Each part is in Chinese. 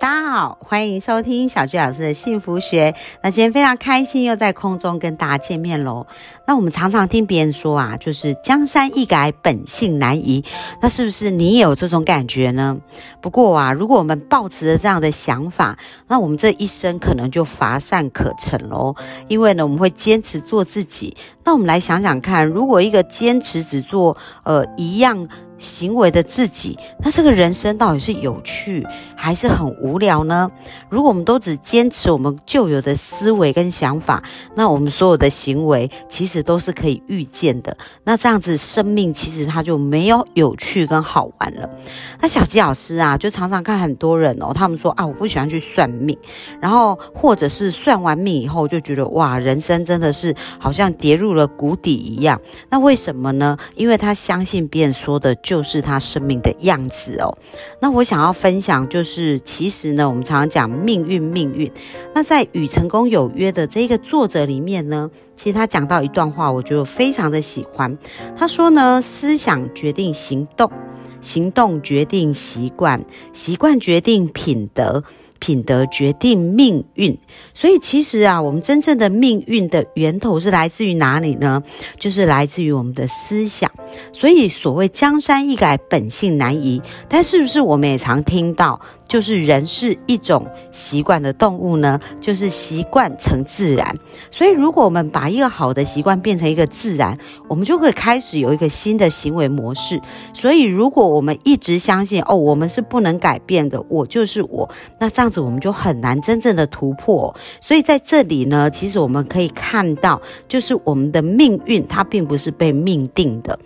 大家好，欢迎收听小纪老师的幸福学。那今天非常开心又在空中跟大家见面咯。那我们常常听别人说啊，就是江山易改本性难移，那是不是你也有这种感觉呢？不过啊，如果我们抱持着这样的想法，那我们这一生可能就乏善可陈咯。因为呢，我们会坚持做自己。那我们来想想看，如果一个坚持只做一样行为的自己，那这个人生到底是有趣还是很无聊呢？如果我们都只坚持我们旧有的思维跟想法，那我们所有的行为其实都是可以预见的，那这样子生命其实它就没有有趣跟好玩了。那小纪老师啊，就常常看很多人哦，他们说啊，我不喜欢去算命，然后或者是算完命以后就觉得哇，人生真的是好像跌入了谷底一样。那为什么呢？因为他相信别人说的就是他生命的样子哦。那我想要分享就是，其实呢，我们常常讲命运。那在《与成功有约》的这个作者里面呢，其实他讲到一段话，我觉得我非常的喜欢。他说呢，思想决定行动，行动决定习惯，习惯决定品德，品德决定命运。所以其实啊，我们真正的命运的源头是来自于哪里呢？就是来自于我们的思想。所以所谓江山易改本性难移，但是不是我们也常听到，就是人是一种习惯的动物呢，就是习惯成自然。所以如果我们把一个好的习惯变成一个自然，我们就会开始有一个新的行为模式。所以如果我们一直相信我们是不能改变的，我就是我，那这样子我们就很难真正的突破。所以在这里呢，其实我们可以看到，就是我们的命运它并不是被命定的。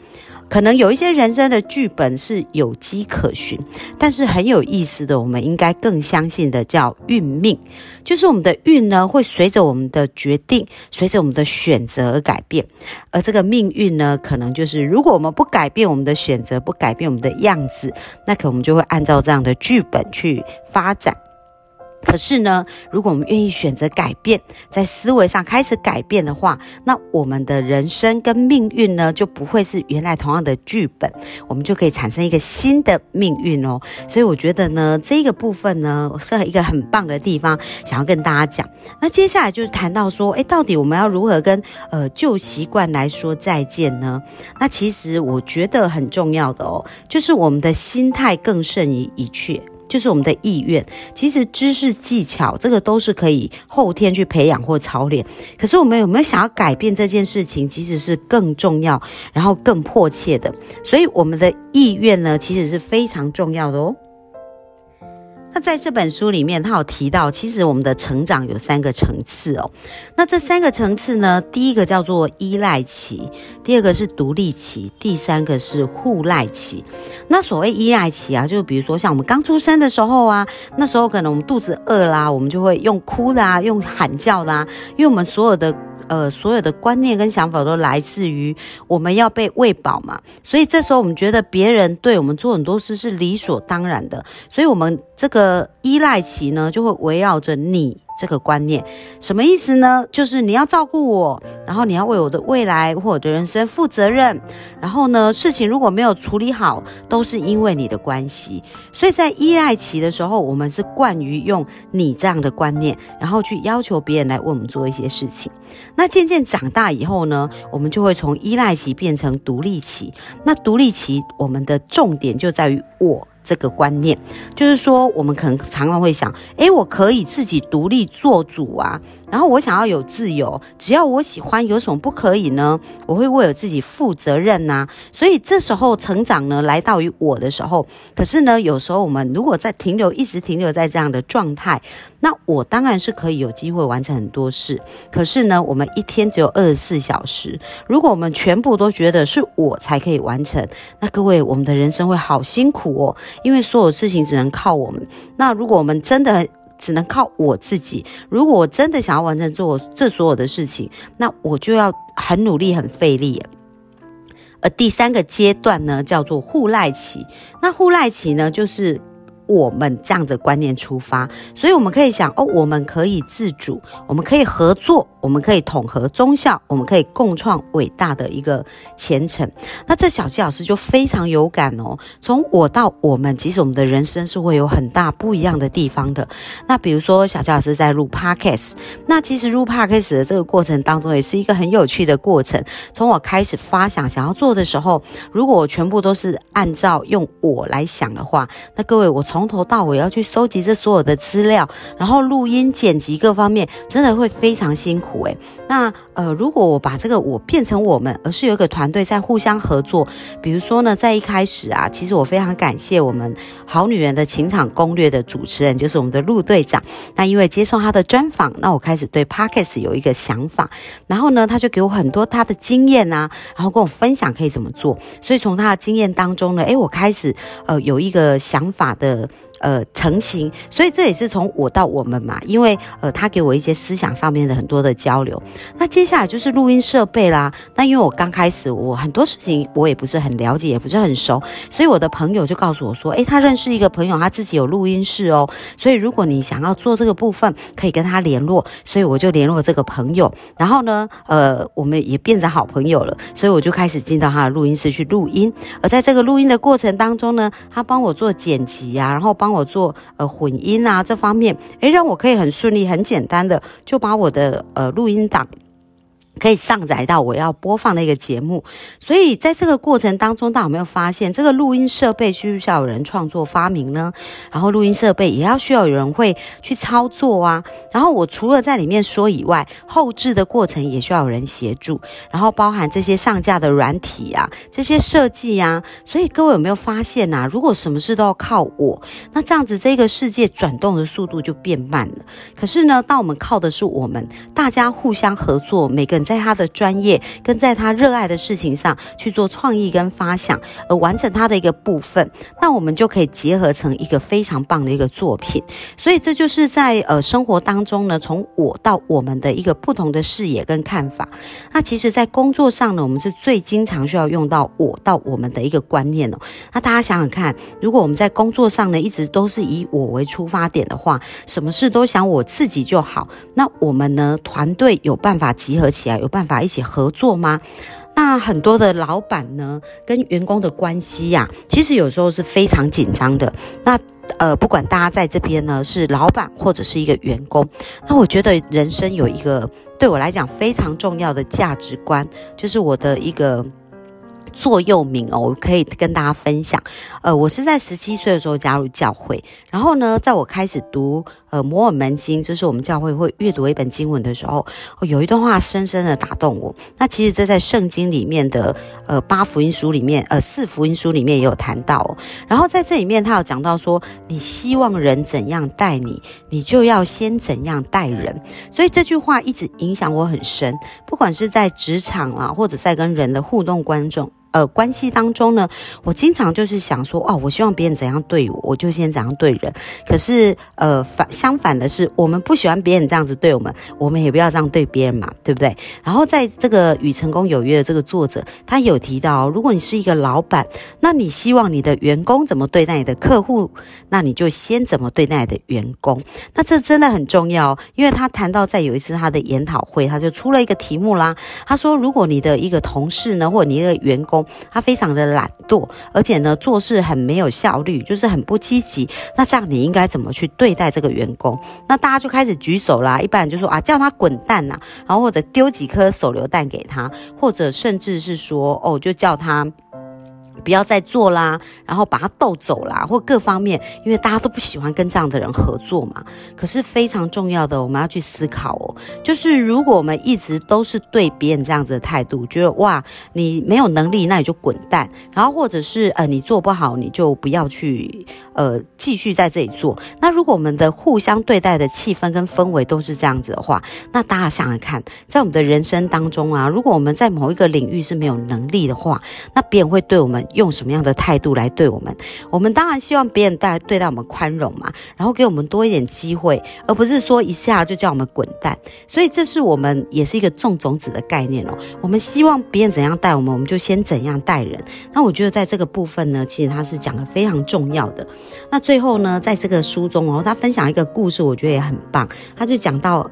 可能有一些人生的剧本是有迹可循，但是很有意思的，我们应该更相信的叫运命，就是我们的运呢，会随着我们的决定，随着我们的选择而改变。而这个命运呢，可能就是如果我们不改变我们的选择，不改变我们的样子，那可能我们就会按照这样的剧本去发展。可是呢，如果我们愿意选择改变，在思维上开始改变的话，那我们的人生跟命运呢，就不会是原来同样的剧本，我们就可以产生一个新的命运哦。所以我觉得呢，这个部分呢，是一个很棒的地方，想要跟大家讲。那接下来就是谈到说，到底我们要如何跟旧习惯来说再见呢？那其实我觉得很重要的哦，就是我们的心态更胜于一切。就是我们的意愿，其实知识技巧这个都是可以后天去培养或操练，可是我们有没有想要改变这件事情，其实是更重要，然后更迫切的。所以我们的意愿呢，其实是非常重要的哦。那在这本书里面，他有提到，其实我们的成长有3个层次哦。那这3个层次呢，第一个叫做依赖期，第二个是独立期，第3个是互赖期。那所谓依赖期啊，就比如说像我们刚出生的时候啊，那时候可能我们肚子饿啦，我们就会用哭的啊，用喊叫的啊，因为我们所有的观念跟想法都来自于我们要被喂饱嘛，所以这时候我们觉得别人对我们做很多事是理所当然的，所以我们这个依赖期呢，就会围绕着你这个观念。什么意思呢？就是你要照顾我，然后你要为我的未来或我的人生负责任，然后呢，事情如果没有处理好，都是因为你的关系。所以在依赖期的时候，我们是惯于用你这样的观念，然后去要求别人来为我们做一些事情。那渐渐长大以后呢，我们就会从依赖期变成独立期。那独立期，我们的重点就在于我这个观念，就是说我们可能常常会想，我可以自己独立做主啊，然后我想要有自由，只要我喜欢有什么不可以呢？我会为我自己负责任啊。所以这时候成长呢，来到于我的时候，可是呢，有时候我们如果在一直停留在这样的状态，那我当然是可以有机会完成很多事，可是呢，我们一天只有24小时，如果我们全部都觉得是我才可以完成，那各位，我们的人生会好辛苦哦，因为所有事情只能靠我们。那如果我们真的只能靠我自己，如果我真的想要完成做这所有的事情，那我就要很努力很费力。第三个阶段呢叫做互赖期。那互赖期呢就是我们这样的观念出发，所以我们可以想哦，我们可以自主，我们可以合作，我们可以统合忠孝，我们可以共创伟大的一个前程。那这小纪老师就非常有感哦，从我到我们，其实我们的人生是会有很大不一样的地方的。那比如说小纪老师在录 podcast， 那其实录 podcast 的这个过程当中也是一个很有趣的过程。从我开始发想想要做的时候，如果我全部都是按照用我来想的话，那各位我从头到尾要去收集这所有的资料，然后录音剪辑各方面真的会非常辛苦欸。那如果我把这个我变成我们，而是有一个团队在互相合作，比如说呢在一开始啊，其实我非常感谢我们好女人的情场攻略的主持人，就是我们的陆队长。那因为接受他的专访，那我开始对 Podcast 有一个想法，然后呢他就给我很多他的经验啊，然后跟我分享可以怎么做。所以从他的经验当中呢，我开始有一个想法的成型，所以这也是从我到我们嘛，因为他给我一些思想上面的很多的交流。那接下来就是录音设备啦，那因为我刚开始我很多事情我也不是很了解，也不是很熟，所以我的朋友就告诉我说他认识一个朋友，他自己有录音室哦，所以如果你想要做这个部分可以跟他联络，所以我就联络这个朋友，然后呢我们也变成好朋友了，所以我就开始进到他的录音室去录音。而在这个录音的过程当中呢，他帮我做剪辑啊，然后帮我做混音啊这方面，让我可以很顺利很简单的就把我的录音档可以上载到我要播放的一个节目。所以在这个过程当中，大家有没有发现这个录音设备需要有人创作发明呢？然后录音设备也要需要有人会去操作啊。然后我除了在里面说以外，后制的过程也需要有人协助，然后包含这些上架的软体啊，这些设计啊。所以各位有没有发现啊，如果什么事都要靠我，那这样子这个世界转动的速度就变慢了。可是呢，当我们靠的是我们，大家互相合作，每个人在他的专业跟在他热爱的事情上去做创意跟发想，而完成他的一个部分，那我们就可以结合成一个非常棒的一个作品。所以这就是在生活当中呢，从我到我们的一个不同的视野跟看法。那其实在工作上呢，我们是最经常需要用到我到我们的一个观念哦。那大家想想看，如果我们在工作上呢一直都是以我为出发点的话，什么事都想我自己就好，那我们呢团队有办法集合起来，有办法一起合作吗？那很多的老板呢跟员工的关系啊，其实有时候是非常紧张的。那不管大家在这边呢是老板或者是一个员工，那我觉得人生有一个对我来讲非常重要的价值观，就是我的一个座右铭哦，我可以跟大家分享。我是在17岁的时候加入教会，然后呢，在我开始读摩尔门经，就是我们教会会阅读一本经文的时候，有一段话深深的打动我。那其实这在圣经里面的四福音书里面也有谈到哦。然后在这里面他有讲到说，你希望人怎样待你，你就要先怎样待人。所以这句话一直影响我很深，不管是在职场啊，或者在跟人的互动关系当中呢，我经常就是想说我希望别人怎样对我，我就先怎样对人。可是相反的是，我们不喜欢别人这样子对我们，我们也不要这样对别人嘛，对不对？然后在这个与成功有约的这个作者，他有提到如果你是一个老板，那你希望你的员工怎么对待你的客户，那你就先怎么对待你的员工。那这真的很重要，因为他谈到在有一次他的研讨会，他就出了一个题目啦，他说如果你的一个同事呢，或者你的员工他非常的懒惰，而且呢做事很没有效率，就是很不积极，那这样你应该怎么去对待这个员工？那大家就开始举手啦，一般人就说叫他滚蛋啦，然后或者丢几颗手榴弹给他，或者甚至是说就叫他不要再做啦，然后把他斗走啦，或各方面，因为大家都不喜欢跟这样的人合作嘛。可是非常重要的，我们要去思考就是如果我们一直都是对别人这样子的态度，觉得你没有能力，那你就滚蛋，然后或者是你做不好，你就不要去继续在这里做。那如果我们的互相对待的气氛跟氛围都是这样子的话，那大家想想看，在我们的人生当中啊，如果我们在某一个领域是没有能力的话，那别人会对我们们用什么样的态度来对我们。我们当然希望别人对待我们宽容嘛，然后给我们多一点机会，而不是说一下就叫我们滚蛋。所以这是我们也是一个种种子的概念哦。我们希望别人怎样待我们，我们就先怎样待人。那我觉得在这个部分呢，其实他是讲得非常重要的。那最后呢，在这个书中哦，他分享一个故事，我觉得也很棒。他就讲到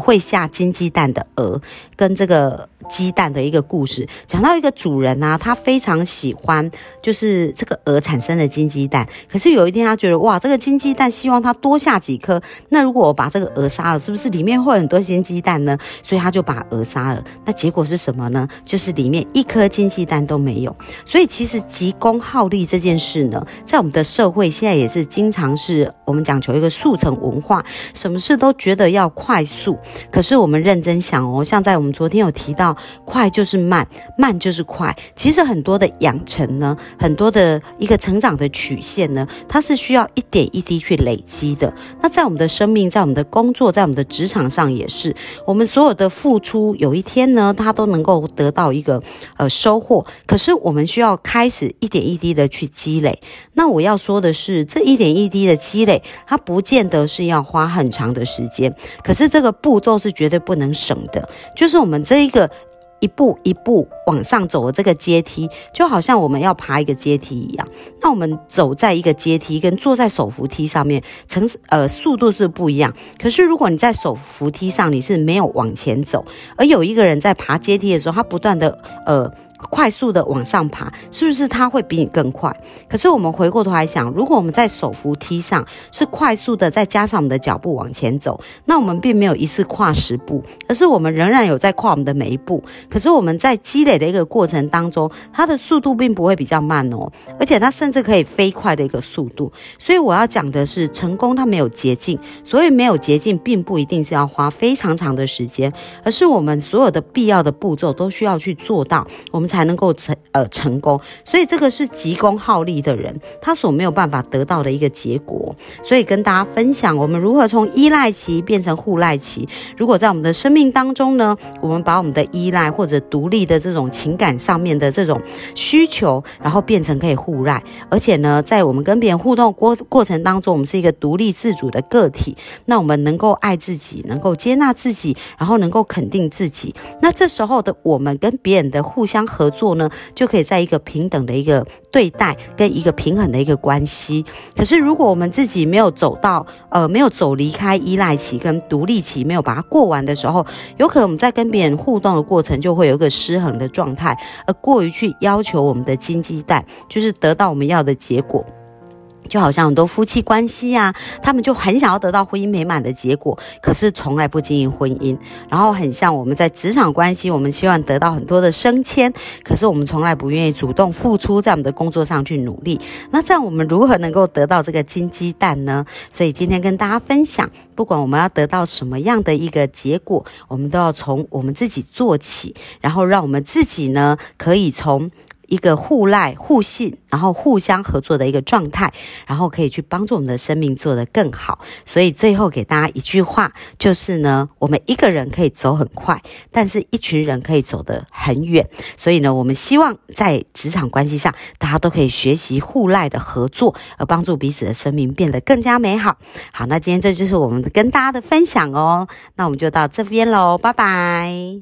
会下金鸡蛋的鹅跟这个鸡蛋的一个故事，讲到一个主人啊，他非常喜欢就是这个鹅产生的金鸡蛋，可是有一天他觉得哇，这个金鸡蛋希望它多下几颗，那如果我把这个鹅杀了，是不是里面会有很多金鸡蛋呢？所以他就把鹅杀了，那结果是什么呢？就是里面一颗金鸡蛋都没有。所以其实急功好利这件事呢，在我们的社会现在也是经常是我们讲求一个速成文化，什么事都觉得要快速。可是我们认真想哦，像在我们昨天有提到，快就是慢，慢就是快。其实很多的养成呢，很多的一个成长的曲线呢，它是需要一点一滴去累积的。那在我们的生命，在我们的工作，在我们的职场上也是，我们所有的付出，有一天呢，它都能够得到一个收获。可是我们需要开始一点一滴的去积累。那我要说的是，这一点一滴的积累，它不见得是要花很长的时间。可是这个步骤是绝对不能省的，就是我们这一个一步一步往上走的这个阶梯，就好像我们要爬一个阶梯一样。那我们走在一个阶梯跟坐在手扶梯上面速度是不一样。可是如果你在手扶梯上你是没有往前走，而有一个人在爬阶梯的时候，他不断的快速的往上爬，是不是它会比你更快？可是我们回过头来想，如果我们在手扶梯上是快速的，再加上我们的脚步往前走，那我们并没有一次跨10步，而是我们仍然有在跨我们的每一步。可是我们在积累的一个过程当中，它的速度并不会比较慢哦，而且它甚至可以飞快的一个速度。所以我要讲的是，成功它没有捷径，所以没有捷径并不一定是要花非常长的时间，而是我们所有的必要的步骤都需要去做到，我们才能够成功。所以这个是急功好利的人他所没有办法得到的一个结果。所以跟大家分享，我们如何从依赖期变成互赖期。如果在我们的生命当中呢，我们把我们的依赖或者独立的这种情感上面的这种需求，然后变成可以互赖，而且呢，在我们跟别人互动过程当中，我们是一个独立自主的个体，那我们能够爱自己，能够接纳自己，然后能够肯定自己。那这时候的我们跟别人的互相合作呢，就可以在一个平等的一个对待跟一个平衡的一个关系。可是如果我们自己没有走到没有走离开依赖期跟独立期，没有把它过完的时候，有可能我们在跟别人互动的过程就会有一个失衡的状态，而过于去要求我们的金鸡蛋就是得到我们要的结果。就好像很多夫妻关系啊，他们就很想要得到婚姻美满的结果，可是从来不经营婚姻。然后很像我们在职场关系，我们希望得到很多的升迁，可是我们从来不愿意主动付出在我们的工作上去努力。那这样我们如何能够得到这个金鸡蛋呢？所以今天跟大家分享，不管我们要得到什么样的一个结果，我们都要从我们自己做起，然后让我们自己呢可以从一个互赖、互信，然后互相合作的一个状态，然后可以去帮助我们的生命做得更好。所以最后给大家一句话，就是呢，我们一个人可以走很快，但是一群人可以走得很远。所以呢，我们希望在职场关系上，大家都可以学习互赖的合作，而帮助彼此的生命变得更加美好。好，那今天这就是我们跟大家的分享哦，那我们就到这边咯，拜拜。